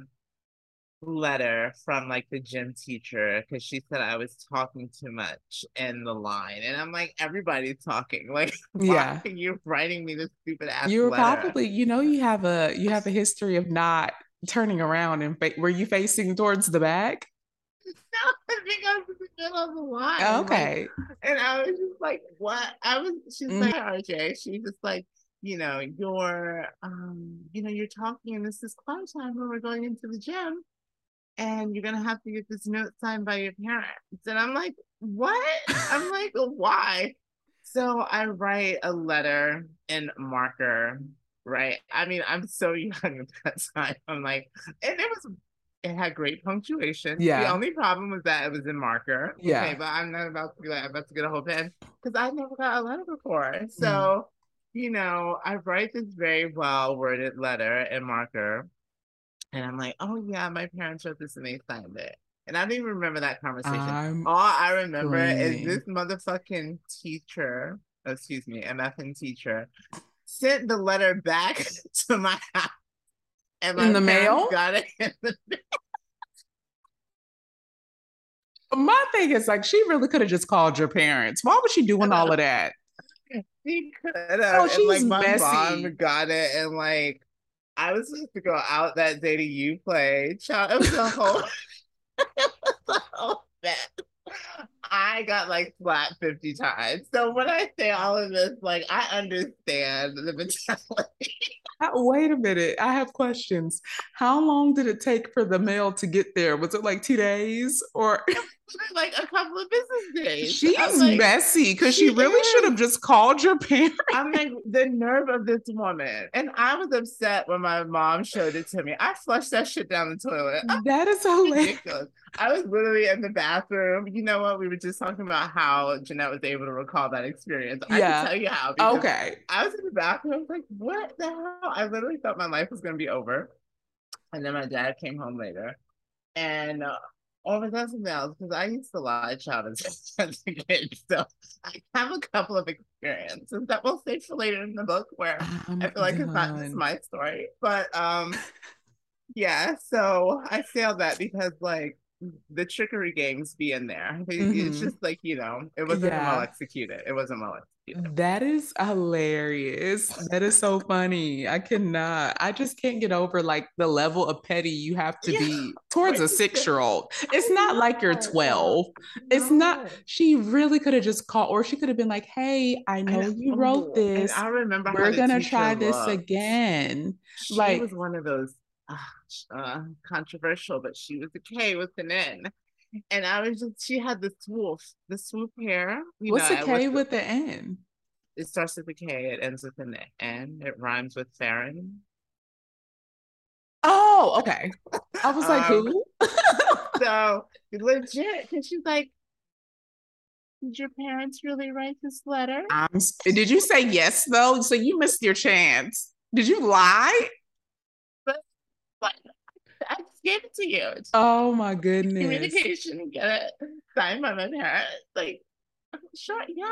letter from like the gym teacher because she said I was talking too much in the line, and I'm like, everybody's talking. Like, yeah, why are you writing me this stupid ass? You were letter? probably, you know, you have a you have a history of not turning around and fa- were you facing towards the back? No, I think I was in the middle of the line. Oh, okay. Like, and I was just like, what? I was, she's mm-hmm. like, R J, she's just like, you know, you're, um, you know, you're talking and this is class time when we're going into the gym and you're going to have to get this note signed by your parents. And I'm like, what? I'm like, why? So I write a letter in marker, right? I mean, I'm so young at that time. I'm like, and it was It had great punctuation. Yeah. The only problem was that it was in marker. Yeah. Okay, but I'm not about to be like, I'm about to get a whole pen because I never got a letter before. So, mm. you know, I write this very well worded letter in marker. And I'm like, oh yeah, my parents wrote this and they signed it. And I don't even remember that conversation. I'm All I remember crazy. is this motherfucking teacher, oh, excuse me, M F N teacher, sent the letter back to my house. And in the mail? Got it in the mail. My thing is, like, she really could have just called your parents. Why was she doing all of that? She could have. Oh, she's like, my messy. mom got it. And, like, I was supposed to go out that day to you play. Child, it was a whole, it was a whole mess. I got like flat fifty times. So when I say all of this, like I understand the mentality. Wait a minute, I have questions. How long did it take for the mail to get there? Was it like two days or like a couple of business days? She is like, messy because she, she really should have just called your parents. I'm like, the nerve of this woman. And I was upset when my mom showed it to me. I flushed that shit down the toilet. That is so ridiculous. I was literally in the bathroom. You know what? We were just talking about how Jennette was able to recall that experience. I yeah. can tell you how. Okay. I was in the bathroom. I was like, what the hell? I literally thought my life was going to be over. And then my dad came home later. And uh, all of that's something else because I used to lie child as a kid. So I have a couple of experiences that we'll save for later in the book where oh I feel like God. it's not just my story. But um, yeah, so I failed that because like, the trickery games be in there. It, mm-hmm. It's just like, you know, it wasn't yeah. well executed. It wasn't well executed. That is hilarious. That is so funny. I cannot, I just can't get over like the level of petty you have to yeah. be towards a six-year-old. It's not like you're twelve. It's not, she really could have just called, or she could have been like, hey, I know, I know. you wrote this. And I remember We're going to try this looked. again. She like, was one of those Uh, controversial, but she was a K with an N, and I was just she had the swoop, the swoop hair. You What's know, a K with the, an N? It starts with a K, it ends with an N. It rhymes with Farron. Oh, okay. I was like, um, who? So legit, because she's like, did your parents really write this letter? Um, did you say yes though? So you missed your chance. Did you lie? But I just gave it to you. Oh my goodness. Communication, get it signed by my parents. Like, sure, yeah.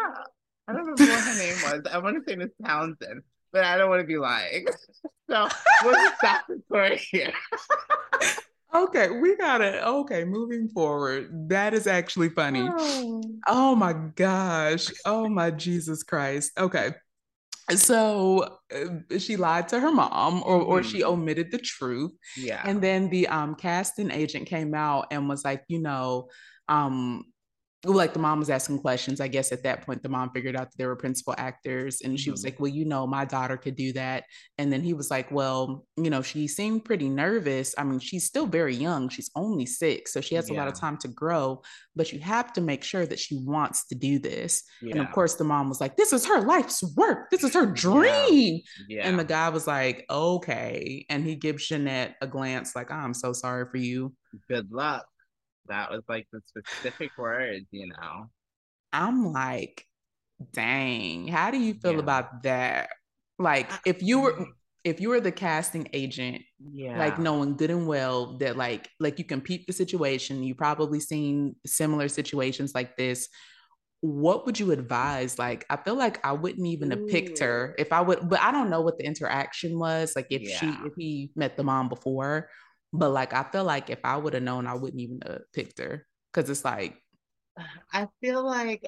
I don't remember what her name was. I want to say Miss Townsend, but I don't want to be lying. So we'll just stop the story here. Okay, we got it. Okay, moving forward. That is actually funny. Oh. oh my gosh. Oh my Jesus Christ. Okay. So uh, she lied to her mom, or, or she omitted the truth. Yeah. And then the um, casting agent came out and was like, you know, um, like the mom was asking questions. I guess at that point, the mom figured out that there were principal actors, and she mm-hmm. was like, well, you know, my daughter could do that. And then he was like, well, you know, she seemed pretty nervous. I mean, she's still very young. She's only six. So she has yeah. a lot of time to grow, but you have to make sure that she wants to do this. Yeah. And of course the mom was like, this is her life's work. This is her dream. Yeah. Yeah. And the guy was like, okay. And he gives Jennette a glance like, oh, I'm so sorry for you. Good luck. That was like the specific words, you know. I'm like, dang, how do you feel yeah. about that? Like, if you were if you were the casting agent, yeah, like knowing good and well that like like you can peep the situation, you probably seen similar situations like this. What would you advise? Like, I feel like I wouldn't even have picked her if I would, but I don't know what the interaction was. Like if yeah. she if he met the mom before. But like, I feel like if I would have known, I wouldn't even have picked her. Because it's like, I feel like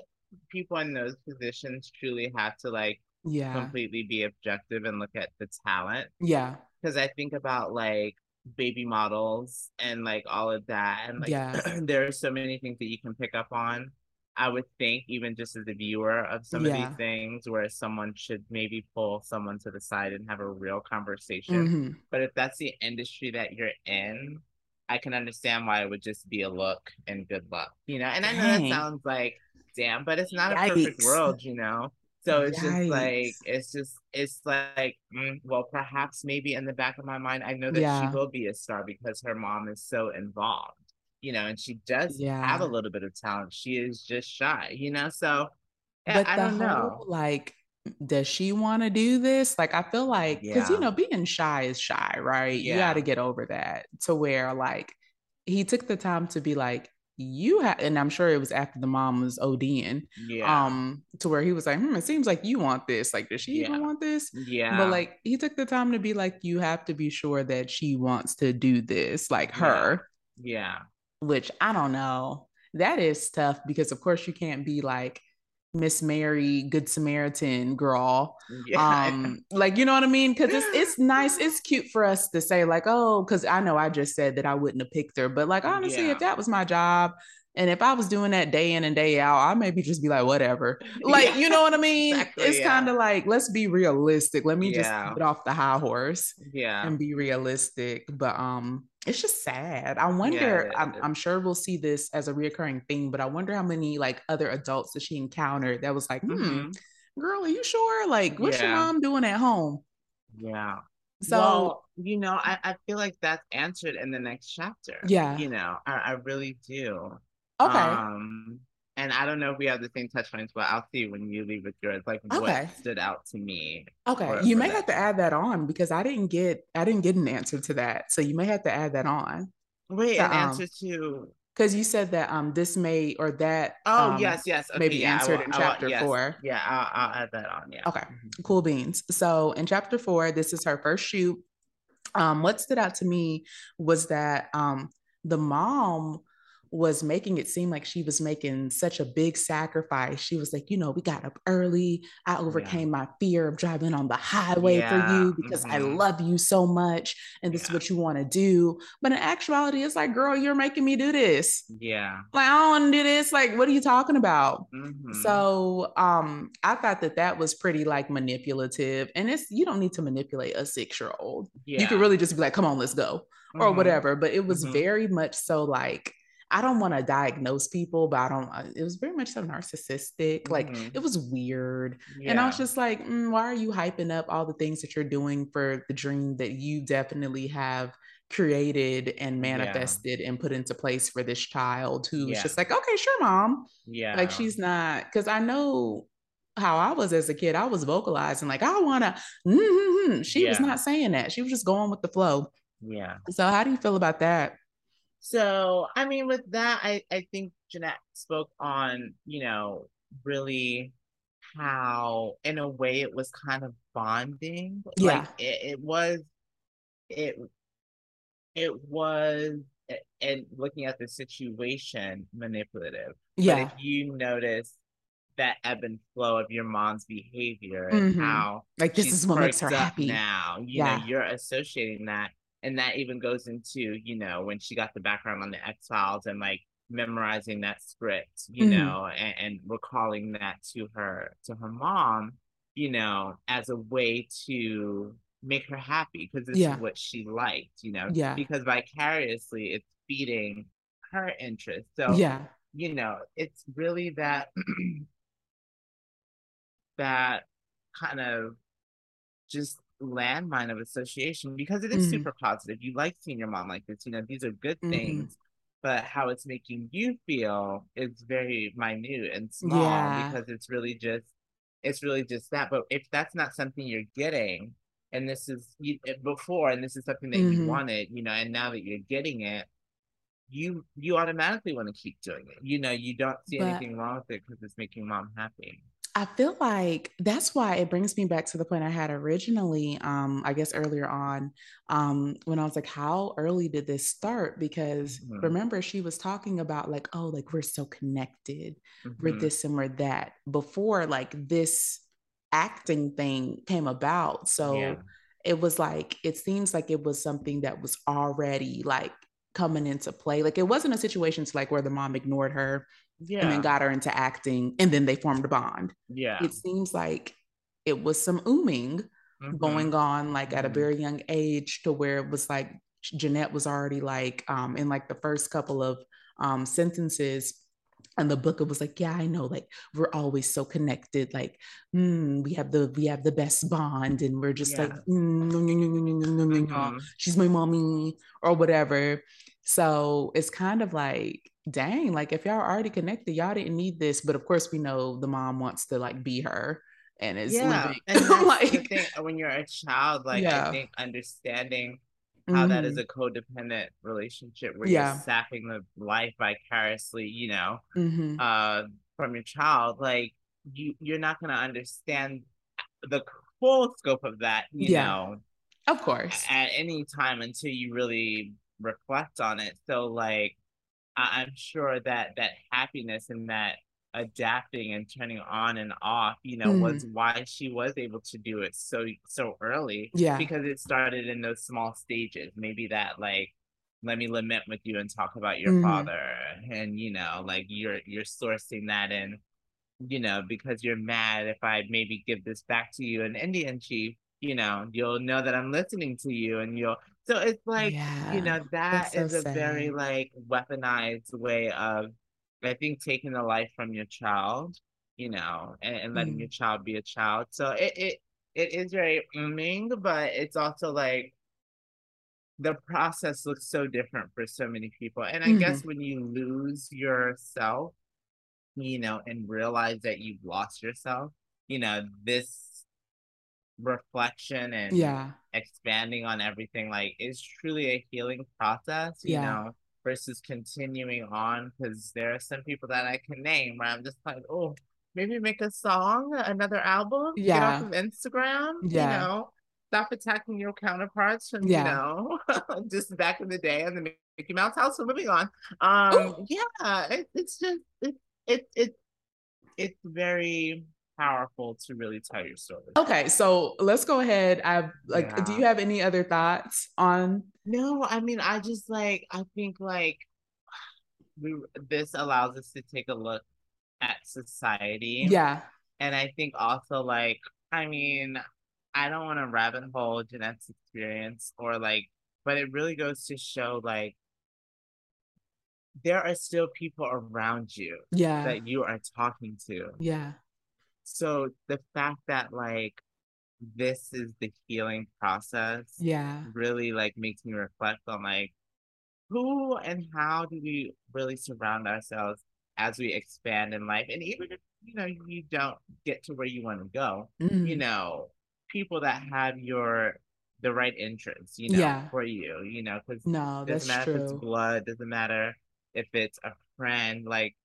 people in those positions truly have to like yeah. completely be objective and look at the talent. Yeah. Because I think about like baby models and like all of that. And like, yeah. there are so many things that you can pick up on. I would think even just as a viewer of some yeah. of these things where someone should maybe pull someone to the side and have a real conversation. Mm-hmm. But if that's the industry that you're in, I can understand why it would just be a look and good luck, you know? And Dang. I know that sounds like, damn, but it's not Yikes. a perfect world, you know? So it's Yikes. just like, it's just, it's like, mm, well, perhaps maybe in the back of my mind, I know that yeah. she will be a star because her mom is so involved. You know, and she does yeah. have a little bit of talent. She is just shy, you know? So yeah, but I don't whole, know. Like, does she want to do this? Like, I feel like, because, yeah. you know, being shy is shy, right? Yeah. You got to get over that to where like, he took the time to be like, you have, and I'm sure it was after the mom was ODing, yeah. um, to where he was like, hmm, it seems like you want this. Like, does she yeah. even want this? Yeah. But like, he took the time to be like, you have to be sure that she wants to do this, like her. Yeah. yeah. Which I don't know. That is tough because, of course, you can't be like Miss Mary, Good Samaritan girl. Yeah. Um, like, you know what I mean? Because it's it's nice, it's cute for us to say like, oh, because I know I just said that I wouldn't have picked her, but like honestly, yeah. if that was my job and if I was doing that day in and day out, I maybe just be like, whatever. Like, yeah. you know what I mean? Exactly, it's yeah. kind of like, let's be realistic. Let me yeah. just get off the high horse. Yeah, and be realistic. But um. It's just sad. I wonder, yeah, I'm, I'm sure we'll see this as a reoccurring thing, but I wonder how many like other adults that she encountered that was like, hmm, mm-hmm. girl, are you sure? Like, what's yeah. your mom doing at home? Yeah. So, well, you know, I, I feel like that's answered in the next chapter. Yeah. You know, I, I really do. Okay. Um, and I don't know if we have the same touch points, but I'll see when you leave with yours, like okay. what stood out to me. Okay. For, you for may that. have to add that on because I didn't get, I didn't get an answer to that. So you may have to add that on. Wait, so, an um, answer to. Cause you said that um this may, or that. Oh um, yes, yes. Okay, maybe yeah, answered will, in chapter will, yes. four. Yeah. I'll, I'll add that on. Yeah. Okay. Mm-hmm. Cool beans. So in chapter four, this is her first shoot. Um, what stood out to me was that um the mom was making it seem like she was making such a big sacrifice. She was like, you know, we got up early. I overcame yeah. my fear of driving on the highway yeah. for you because mm-hmm. I love you so much. And this yeah. is what you want to do. But in actuality, it's like, girl, you're making me do this. Yeah. Like, I don't want to do this. Like, what are you talking about? Mm-hmm. So um, I thought that that was pretty like manipulative, and it's, you don't need to manipulate a six-year-old. Yeah. You could really just be like, come on, let's go mm-hmm. or whatever. But it was mm-hmm. very much so like, I don't want to diagnose people, but I don't, it was very much so narcissistic. Mm-hmm. Like it was weird. Yeah. And I was just like, mm, why are you hyping up all the things that you're doing for the dream that you definitely have created and manifested yeah. and put into place for this child who's yeah. just like, okay, sure, mom. Yeah. Like she's not, cause I know how I was as a kid, I was vocalizing like, I want to, mm-hmm. she yeah. was not saying that. She was just going with the flow. Yeah. So how do you feel about that? So, I mean, with that, I, I think Jennette spoke on, you know, really how, in a way, it was kind of bonding. Yeah. Like, it, it was, it, it was and looking at the situation manipulative. Yeah. But if you notice that ebb and flow of your mom's behavior and mm-hmm. how, like, this is what makes her happy now, you yeah. know, you're associating that. And that even goes into, you know, when she got the background on the X-Files and like memorizing that script, you mm-hmm. know, and, and recalling that to her, to her mom, you know, as a way to make her happy, because this yeah. is what she liked, you know, yeah. because vicariously it's feeding her interest. So, yeah. you know, it's really that, that kind of just landmine of association, because it is mm-hmm. super positive. You like seeing your mom like this, you know, these are good mm-hmm. things, but how it's making you feel is very minute and small yeah. because it's really just, it's really just that. But if that's not something you're getting, and this is you, before, and this is something that mm-hmm. you wanted, you know, and now that you're getting it, you you automatically want to keep doing it. You know, you don't see but, anything wrong with it because it's making mom happy. I feel like that's why it brings me back to the point I had originally, um, I guess earlier on, um, when I was like, how early did this start? Because mm-hmm. remember, she was talking about like, oh, like we're so connected, mm-hmm. we're this and we're that, before like this acting thing came about. So yeah. it was like, it seems like it was something that was already like coming into play. Like it wasn't a situation to like where the mom ignored her. Yeah. And then got her into acting, and then they formed a bond. Yeah. It seems like it was some ooming mm-hmm. going on, like mm-hmm. at a very young age, to where it was like Jennette was already like, um, in like the first couple of um sentences in the book, it was like, yeah, I know, like we're always so connected, like mm, we have the we have the best bond, and we're just yeah. like, mm, no, no, no, no, no, no, no, no. she's my mommy or whatever. So it's kind of like, dang, like if y'all are already connected, y'all didn't need this. But of course we know the mom wants to like be her and is yeah. living. Like, the thing, when you're a child, like yeah. I think understanding how mm-hmm. that is a codependent relationship where yeah. you're sapping the life vicariously, you know, mm-hmm. uh, from your child, like you, you're not going to understand the full scope of that, you yeah. know, of course, at any time until you really reflect on it. So like, I'm sure that that happiness and that adapting and turning on and off, you know, mm. was why she was able to do it so so early. Yeah. Because it started in those small stages. Maybe that like, let me lament with you and talk about your mm. father. And, you know, like you're you're sourcing that in, you know, because you're mad if I maybe give this back to you in Indian Chief, you know, you'll know that I'm listening to you, and you'll so it's like, yeah, you know, that so is a sad. very like weaponized way of, I think, taking the life from your child, you know, and, and letting mm. your child be a child. So it it, it is very ooming, but it's also like the process looks so different for so many people. And I mm-hmm. guess when you lose yourself, you know, and realize that you've lost yourself, you know, this reflection and yeah. expanding on everything like is truly a healing process, you yeah. know, versus continuing on, because there are some people that I can name where I'm just like, oh, maybe make a song, another album, yeah. get off of Instagram, yeah. you know, stop attacking your counterparts from, yeah. you know, just back in the day and the Mickey Mouse House. So moving on, um, Ooh. yeah, it, it's just it it it it's very powerful to really tell your story. Okay, so let's go ahead. I've like, yeah. do you have any other thoughts on? No, I mean, I just like, I think like we this allows us to take a look at society. Yeah, and I think also like, I mean, I don't want to rabbit hole Jennette's experience or like, but it really goes to show like there are still people around you. Yeah, that you are talking to. Yeah. So the fact that like this is the healing process, yeah, really like makes me reflect on like who and how do we really surround ourselves as we expand in life. And even if, you know, you don't get to where you want to go, mm-hmm. you know, people that have your the right interests, you know, yeah. for you, you know, because no, doesn't matter true. if it's blood, doesn't matter if it's a friend, like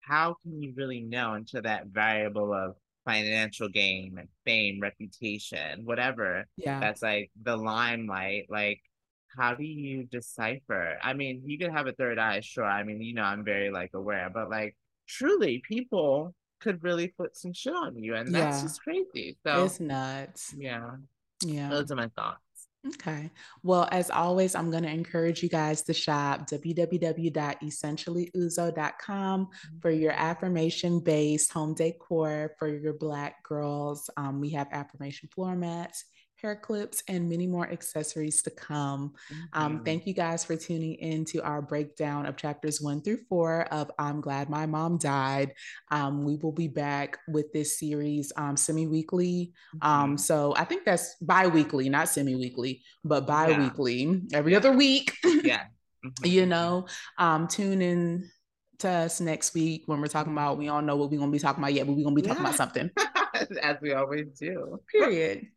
how can you really know until that variable of financial gain and fame, reputation, whatever, yeah. that's like the limelight, like how do you decipher? I mean, you could have a third eye, sure. I mean, you know, I'm very like aware, but like truly people could really put some shit on you, and that's yeah. just crazy. So it's nuts. Yeah. Yeah. Those are my thoughts. Okay. Well, as always, I'm going to encourage you guys to shop w w w dot essentially uzo dot com for your affirmation-based home decor for your Black girls. Um, we have affirmation floor mats, hair clips, and many more accessories to come. Mm-hmm. Um, thank you guys for tuning in to our breakdown of chapters one through four of I'm Glad My Mom Died. Um, we will be back with this series um, semi-weekly. Mm-hmm. Um, so I think that's bi-weekly, not semi-weekly, but bi-weekly, yeah. every yeah. other week. yeah, mm-hmm. You know, um, tune in to us next week when we're talking about, we all know what we're going to be talking about yet, but we're going to be talking yeah. about something. As we always do. Period.